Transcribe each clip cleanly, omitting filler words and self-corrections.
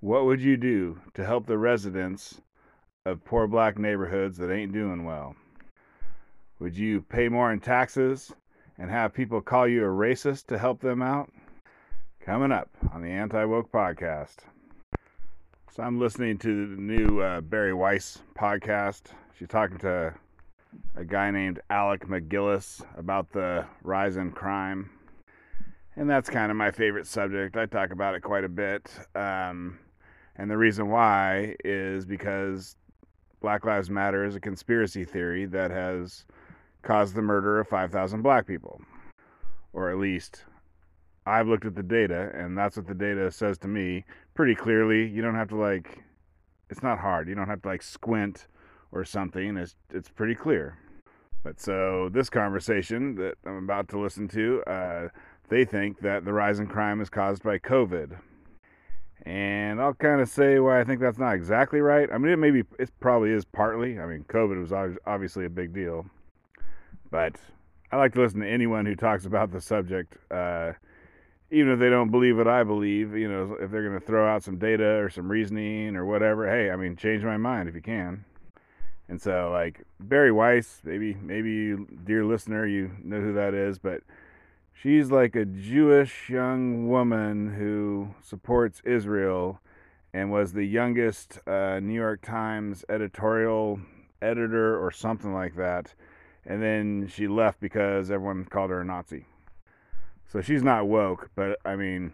What would you do to help the residents of poor black neighborhoods that ain't doing well? Would you pay more in taxes and have people call you a racist to help them out? Coming up on the Anti-Woke Podcast. So I'm listening to the new Bari Weiss podcast. She's talking to a guy named Alec MacGillis about the rise in crime. And that's kind of my favorite subject. I talk about it quite a bit. And the reason why is because Black Lives Matter is a conspiracy theory that has caused the murder of 5,000 black people. Or at least I've looked at the data, and that's what the data says to me pretty clearly. You don't have to, like, it's not hard. You don't have to, like, squint or something. It's pretty clear. But so this conversation that I'm about to listen to, they think that the rise in crime is caused by COVID. And I'll kind of say why I think that's not exactly right. I mean, it probably is partly. I mean, COVID was obviously a big deal. But I like to listen to anyone who talks about the subject, even if they don't believe what I believe. You know, if they're going to throw out some data or some reasoning or whatever, hey, I mean, change my mind if you can. And so, like, Bari Weiss, maybe you, dear listener, you know who that is, but she's like a Jewish young woman who supports Israel and was the youngest New York Times editorial editor or something like that. And then she left because everyone called her a Nazi. So she's not woke, but I mean,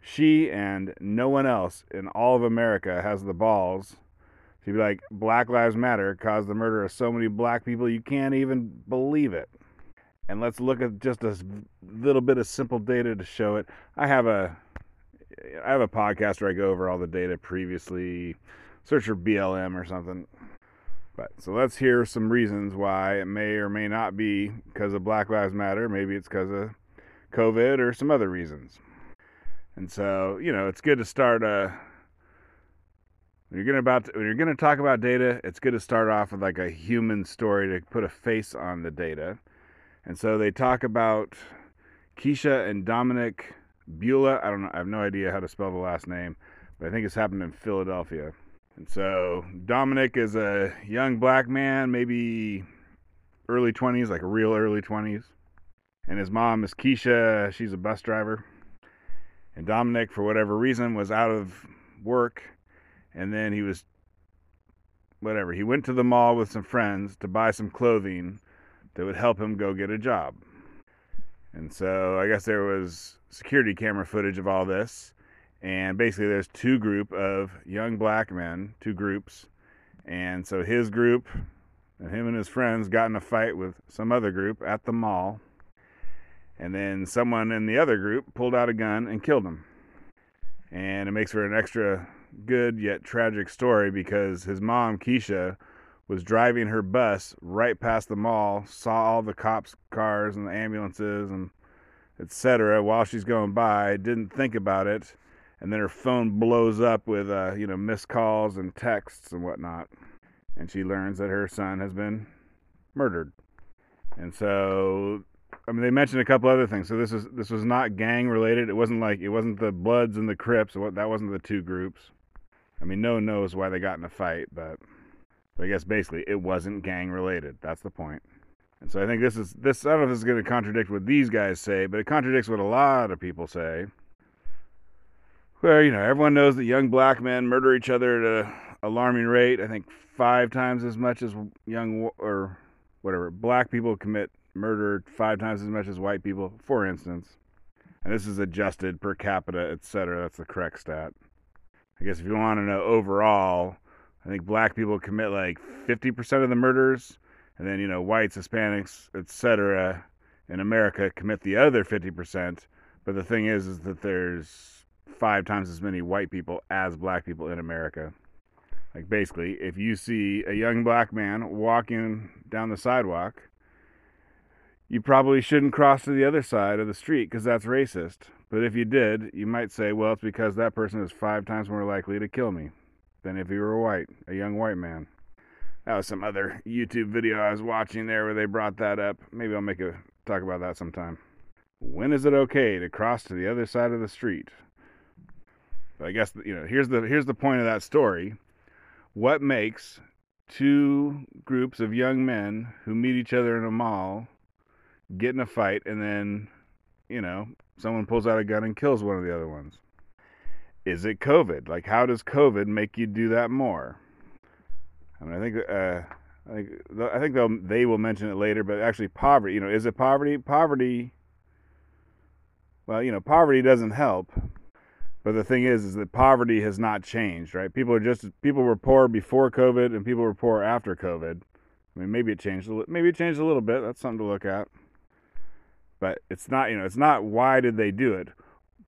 she and no one else in all of America has the balls to be like, Black Lives Matter caused the murder of so many black people, you can't even believe it. And let's look at just a little bit of simple data to show it. I have a podcast where I go over all the data previously. Search for BLM or something. But so let's hear some reasons why it may or may not be because of Black Lives Matter. Maybe it's because of COVID or some other reasons. And so, you know, it's good to start when you're going to talk about data, it's good to start off with like a human story to put a face on the data. And so they talk about Keisha and Dominic Beulah. I don't know. I have no idea how to spell the last name, but I think it's happened in Philadelphia. And so Dominic is a young black man, maybe early 20s, like a real early 20s. And his mom is Keisha. She's a bus driver. And Dominic, for whatever reason, was out of work. And then he went to the mall with some friends to buy some clothing that would help him go get a job. And so I guess there was security camera footage of all this. And basically there's two groups. And so his group, him and his friends, got in a fight with some other group at the mall. And then someone in the other group pulled out a gun and killed him. And it makes for an extra good yet tragic story because his mom, Keisha, was driving her bus right past the mall, saw all the cops' cars and the ambulances and etc. while she's going by, didn't think about it, and then her phone blows up with missed calls and texts and whatnot, and she learns that her son has been murdered. And so, I mean, they mentioned a couple other things. So this was not gang related. It wasn't the Bloods and the Crips. That wasn't the two groups. I mean, no one knows why they got in a fight, but I guess basically it wasn't gang related. That's the point. And so I think this, I don't know if this is going to contradict what these guys say, but it contradicts what a lot of people say. Where, you know, everyone knows that young black men murder each other at an alarming rate. I think 5 times as much as black people commit murder 5 times as much as white people, for instance. And this is adjusted per capita, etc. That's the correct stat. I guess if you want to know overall, I think black people commit like 50% of the murders, and then, you know, whites, Hispanics, etc. in America commit the other 50%, but the thing is that there's 5 times as many white people as black people in America. Like, basically, if you see a young black man walking down the sidewalk, you probably shouldn't cross to the other side of the street because that's racist. But if you did, you might say, well, it's because that person is 5 times more likely to kill me than if he were a young white man. That was some other YouTube video I was watching there where they brought that up. Maybe I'll talk about that sometime. When is it okay to cross to the other side of the street? I guess, you know, here's the point of that story. What makes two groups of young men who meet each other in a mall get in a fight, and then, you know, someone pulls out a gun and kills one of the other ones? Is it COVID? Like, how does COVID make you do that more? I mean, I think they will mention it later, but actually poverty, you know, is it poverty? Poverty, well, you know, poverty doesn't help. But the thing is that poverty has not changed, right? People were poor before COVID and people were poor after COVID. I mean, maybe it changed a little bit. That's something to look at. But it's not, you know, it's not why did they do it,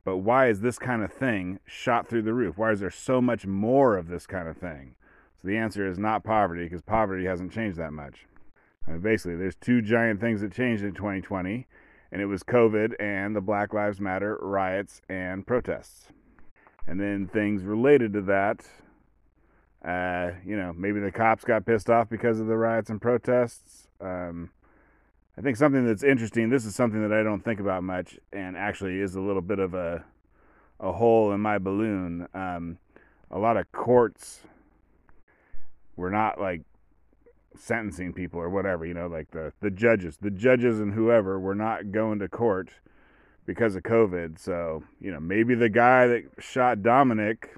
but why is this kind of thing shot through the roof? Why is there so much more of this kind of thing? So the answer is not poverty, because poverty hasn't changed that much. I mean, basically, there's two giant things that changed in 2020, and it was COVID and the Black Lives Matter riots and protests. And then things related to that, you know, maybe the cops got pissed off because of the riots and protests. I think something that's interesting, this is something that I don't think about much, and actually is a little bit of a hole in my balloon. A lot of courts were not, like, sentencing people or whatever, you know, like the judges and whoever were not going to court because of COVID. So, you know, maybe the guy that shot Dominic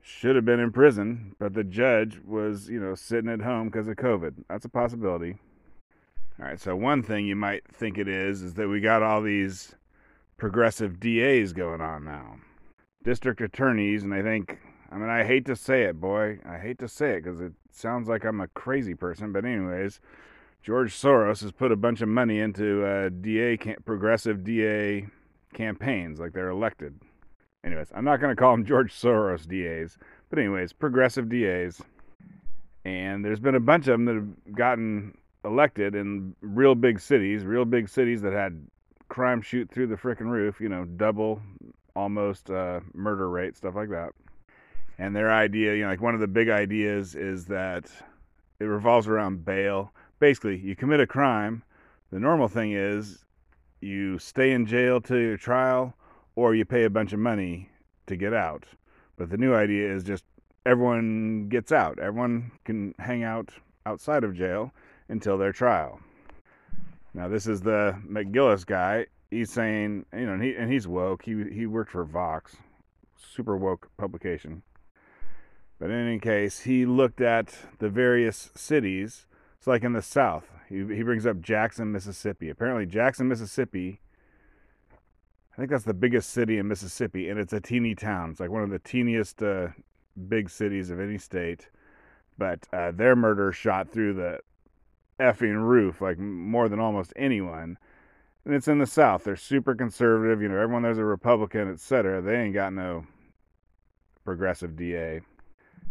should have been in prison, but the judge was, you know, sitting at home because of COVID. That's a possibility. All right, so one thing you might think it is that we got all these progressive DAs going on now. District attorneys, and I think, I mean, I hate to say it, boy. I hate to say it because it sounds like I'm a crazy person. But anyways, George Soros has put a bunch of money into progressive DA campaigns, like they're elected. Anyways, I'm not going to call them George Soros DAs. But anyways, progressive DAs. And there's been a bunch of them that have gotten elected in real big cities that had crime shoot through the frickin' roof, you know, double, almost murder rate, stuff like that. And their idea, you know, like one of the big ideas is that it revolves around bail. Basically, you commit a crime, the normal thing is you stay in jail till your trial or you pay a bunch of money to get out. But the new idea is just everyone gets out. Everyone can hang out outside of jail until their trial. Now, this is the MacGillis guy. He's saying, you know, and he's woke. He worked for Vox, super woke publication. But in any case, he looked at the various cities. It's like in the South. He brings up Jackson, Mississippi. Apparently, Jackson, Mississippi, I think that's the biggest city in Mississippi, and it's a teeny town. It's like one of the teeniest big cities of any state. But their murder shot through the effing roof, like more than almost anyone, and it's in the South. They're super conservative, you know, everyone there's a Republican, etc. They ain't got no progressive DA.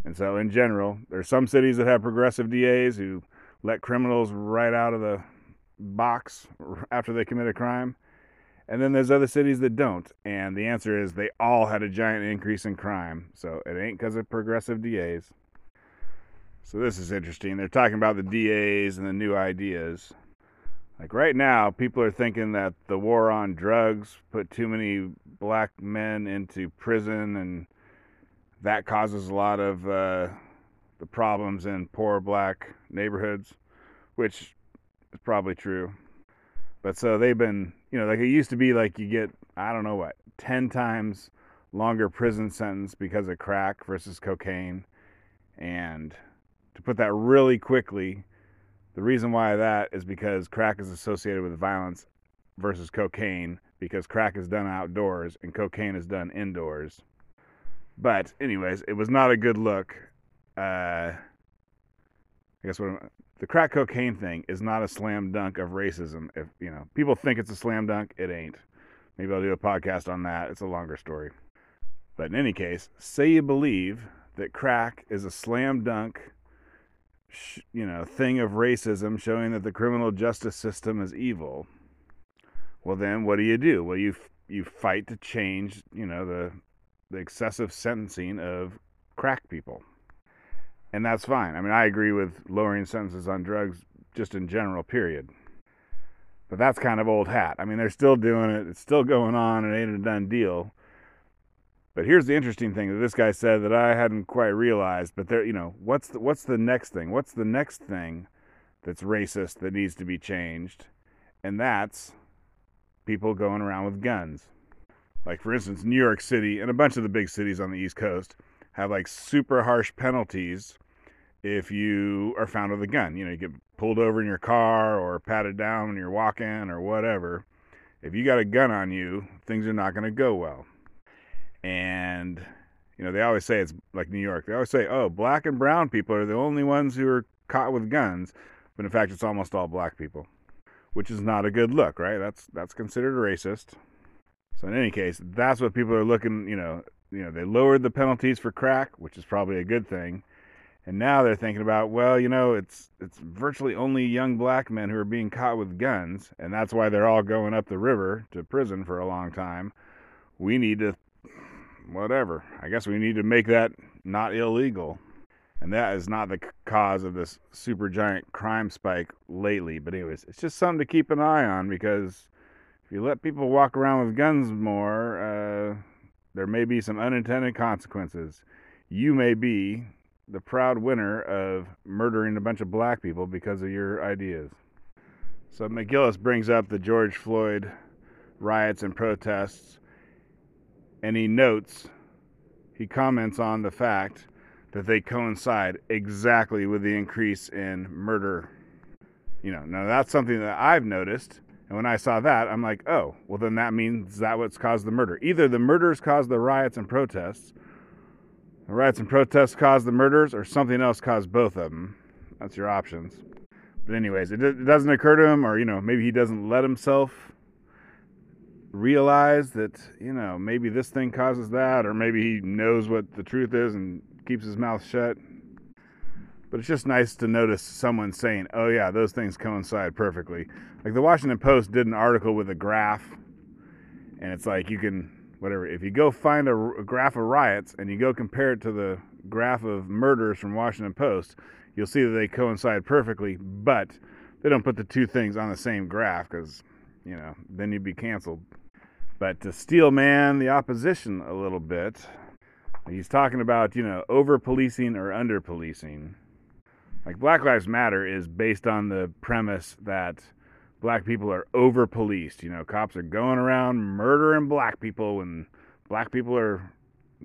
And so in general, there's some cities that have progressive DAs who let criminals right out of the box after they commit a crime, and then there's other cities that don't. And the answer is they all had a giant increase in crime, so it ain't because of progressive DAs. So this is interesting. They're talking about the DAs and the new ideas. Like right now, people are thinking that the war on drugs put too many black men into prison, and that causes a lot of the problems in poor black neighborhoods, which is probably true. But so they've been, you know, like it used to be like you get, I don't know what, 10 times longer prison sentence because of crack versus cocaine. And to put that really quickly, the reason why that is because crack is associated with violence versus cocaine, because crack is done outdoors and cocaine is done indoors. But anyways, it was not a good look. The crack cocaine thing is not a slam dunk of racism. If, you know, people think it's a slam dunk, it ain't. Maybe I'll do a podcast on that. It's a longer story. But in any case, say you believe that crack is a slam dunk, you know, thing of racism, showing that the criminal justice system is evil. Well, then what do? Well, you fight to change, you know, the excessive sentencing of crack people, and that's fine. I mean, I agree with lowering sentences on drugs just in general, period. But that's kind of old hat. I mean, they're still doing it. It's still going on. It ain't a done deal. But here's the interesting thing that this guy said that I hadn't quite realized. But there, you know, what's the next thing? What's the next thing that's racist that needs to be changed? And that's people going around with guns. Like, for instance, New York City and a bunch of the big cities on the East Coast have, like, super harsh penalties if you are found with a gun. You know, you get pulled over in your car or patted down when you're walking or whatever. If you got a gun on you, things are not going to go well. And, you know, they always say it's like New York. They always say, oh, black and brown people are the only ones who are caught with guns. But in fact, it's almost all black people, which is not a good look, right? That's considered racist. So in any case, that's what people are looking, you know, they lowered the penalties for crack, which is probably a good thing. And now they're thinking about, well, you know, it's virtually only young black men who are being caught with guns, and that's why they're all going up the river to prison for a long time. We need to, whatever, I guess we need to make that not illegal. And that is not the cause of this super giant crime spike lately. But anyways, it's just something to keep an eye on, because if you let people walk around with guns more, there may be some unintended consequences. You may be the proud winner of murdering a bunch of black people because of your ideas. So MacGillis brings up the George Floyd riots and protests, and he comments on the fact that they coincide exactly with the increase in murder. You know, now that's something that I've noticed, and when I saw that, I'm like, oh, well then that means that what's caused the murder. Either the murders caused the riots and protests, the riots and protests caused the murders, or something else caused both of them. That's your options. But anyways, it doesn't occur to him, or, you know, maybe he doesn't let himself realize that, you know, maybe this thing causes that, or maybe he knows what the truth is and keeps his mouth shut. But it's just nice to notice someone saying, oh yeah, those things coincide perfectly. Like, the Washington Post did an article with a graph, and it's like, you can, whatever, if you go find a graph of riots and you go compare it to the graph of murders from Washington Post, you'll see that they coincide perfectly, but they don't put the two things on the same graph, because, you know, then you'd be canceled. But to steel man the opposition a little bit, he's talking about, you know, over-policing or under-policing. Like, Black Lives Matter is based on the premise that black people are over-policed. You know, cops are going around murdering black people when black people are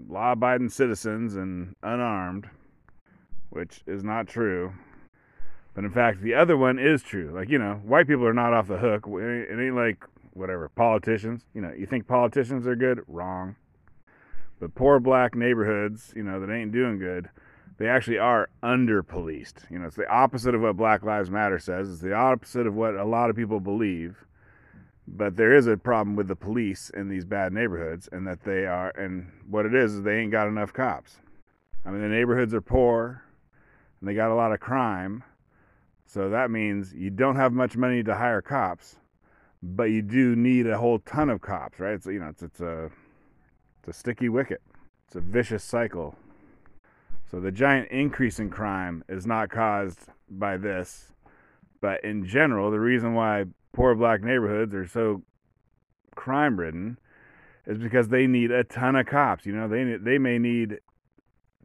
law-abiding citizens and unarmed, which is not true. But in fact, the other one is true. Like, you know, white people are not off the hook. It ain't like, whatever, politicians. You know, you think politicians are good? Wrong. But poor black neighborhoods, you know, that ain't doing good, they actually are under-policed. You know, it's the opposite of what Black Lives Matter says. It's the opposite of what a lot of people believe. But there is a problem with the police in these bad neighborhoods, and that they are, and what it is they ain't got enough cops. I mean, the neighborhoods are poor, and they got a lot of crime, so that means you don't have much money to hire cops, but you do need a whole ton of cops, right? It's, you know, it's a sticky wicket. It's a vicious cycle. So the giant increase in crime is not caused by this, but in general, the reason why poor black neighborhoods are so crime-ridden is because they need a ton of cops. You know, they may need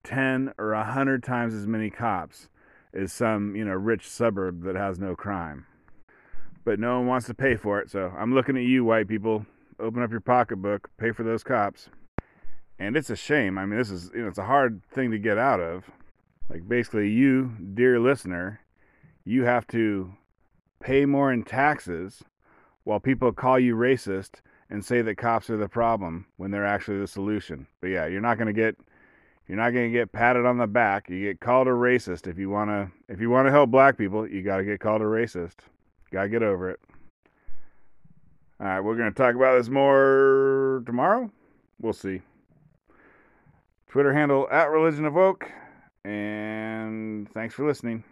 10 or 100 times as many cops as some, you know, rich suburb that has no crime. But no one wants to pay for it, so I'm looking at you, white people. Open up your pocketbook, pay for those cops. And it's a shame. I mean, this is, you know, it's a hard thing to get out of. Like, basically, you, dear listener, you have to pay more in taxes while people call you racist and say that cops are the problem when they're actually the solution. But yeah, you're not going to get patted on the back. You get called a racist if you want to help black people. You got to get called a racist. Got to get over it. All right, we're going to talk about this more tomorrow. We'll see. Twitter handle @ReligionOfWoke. And thanks for listening.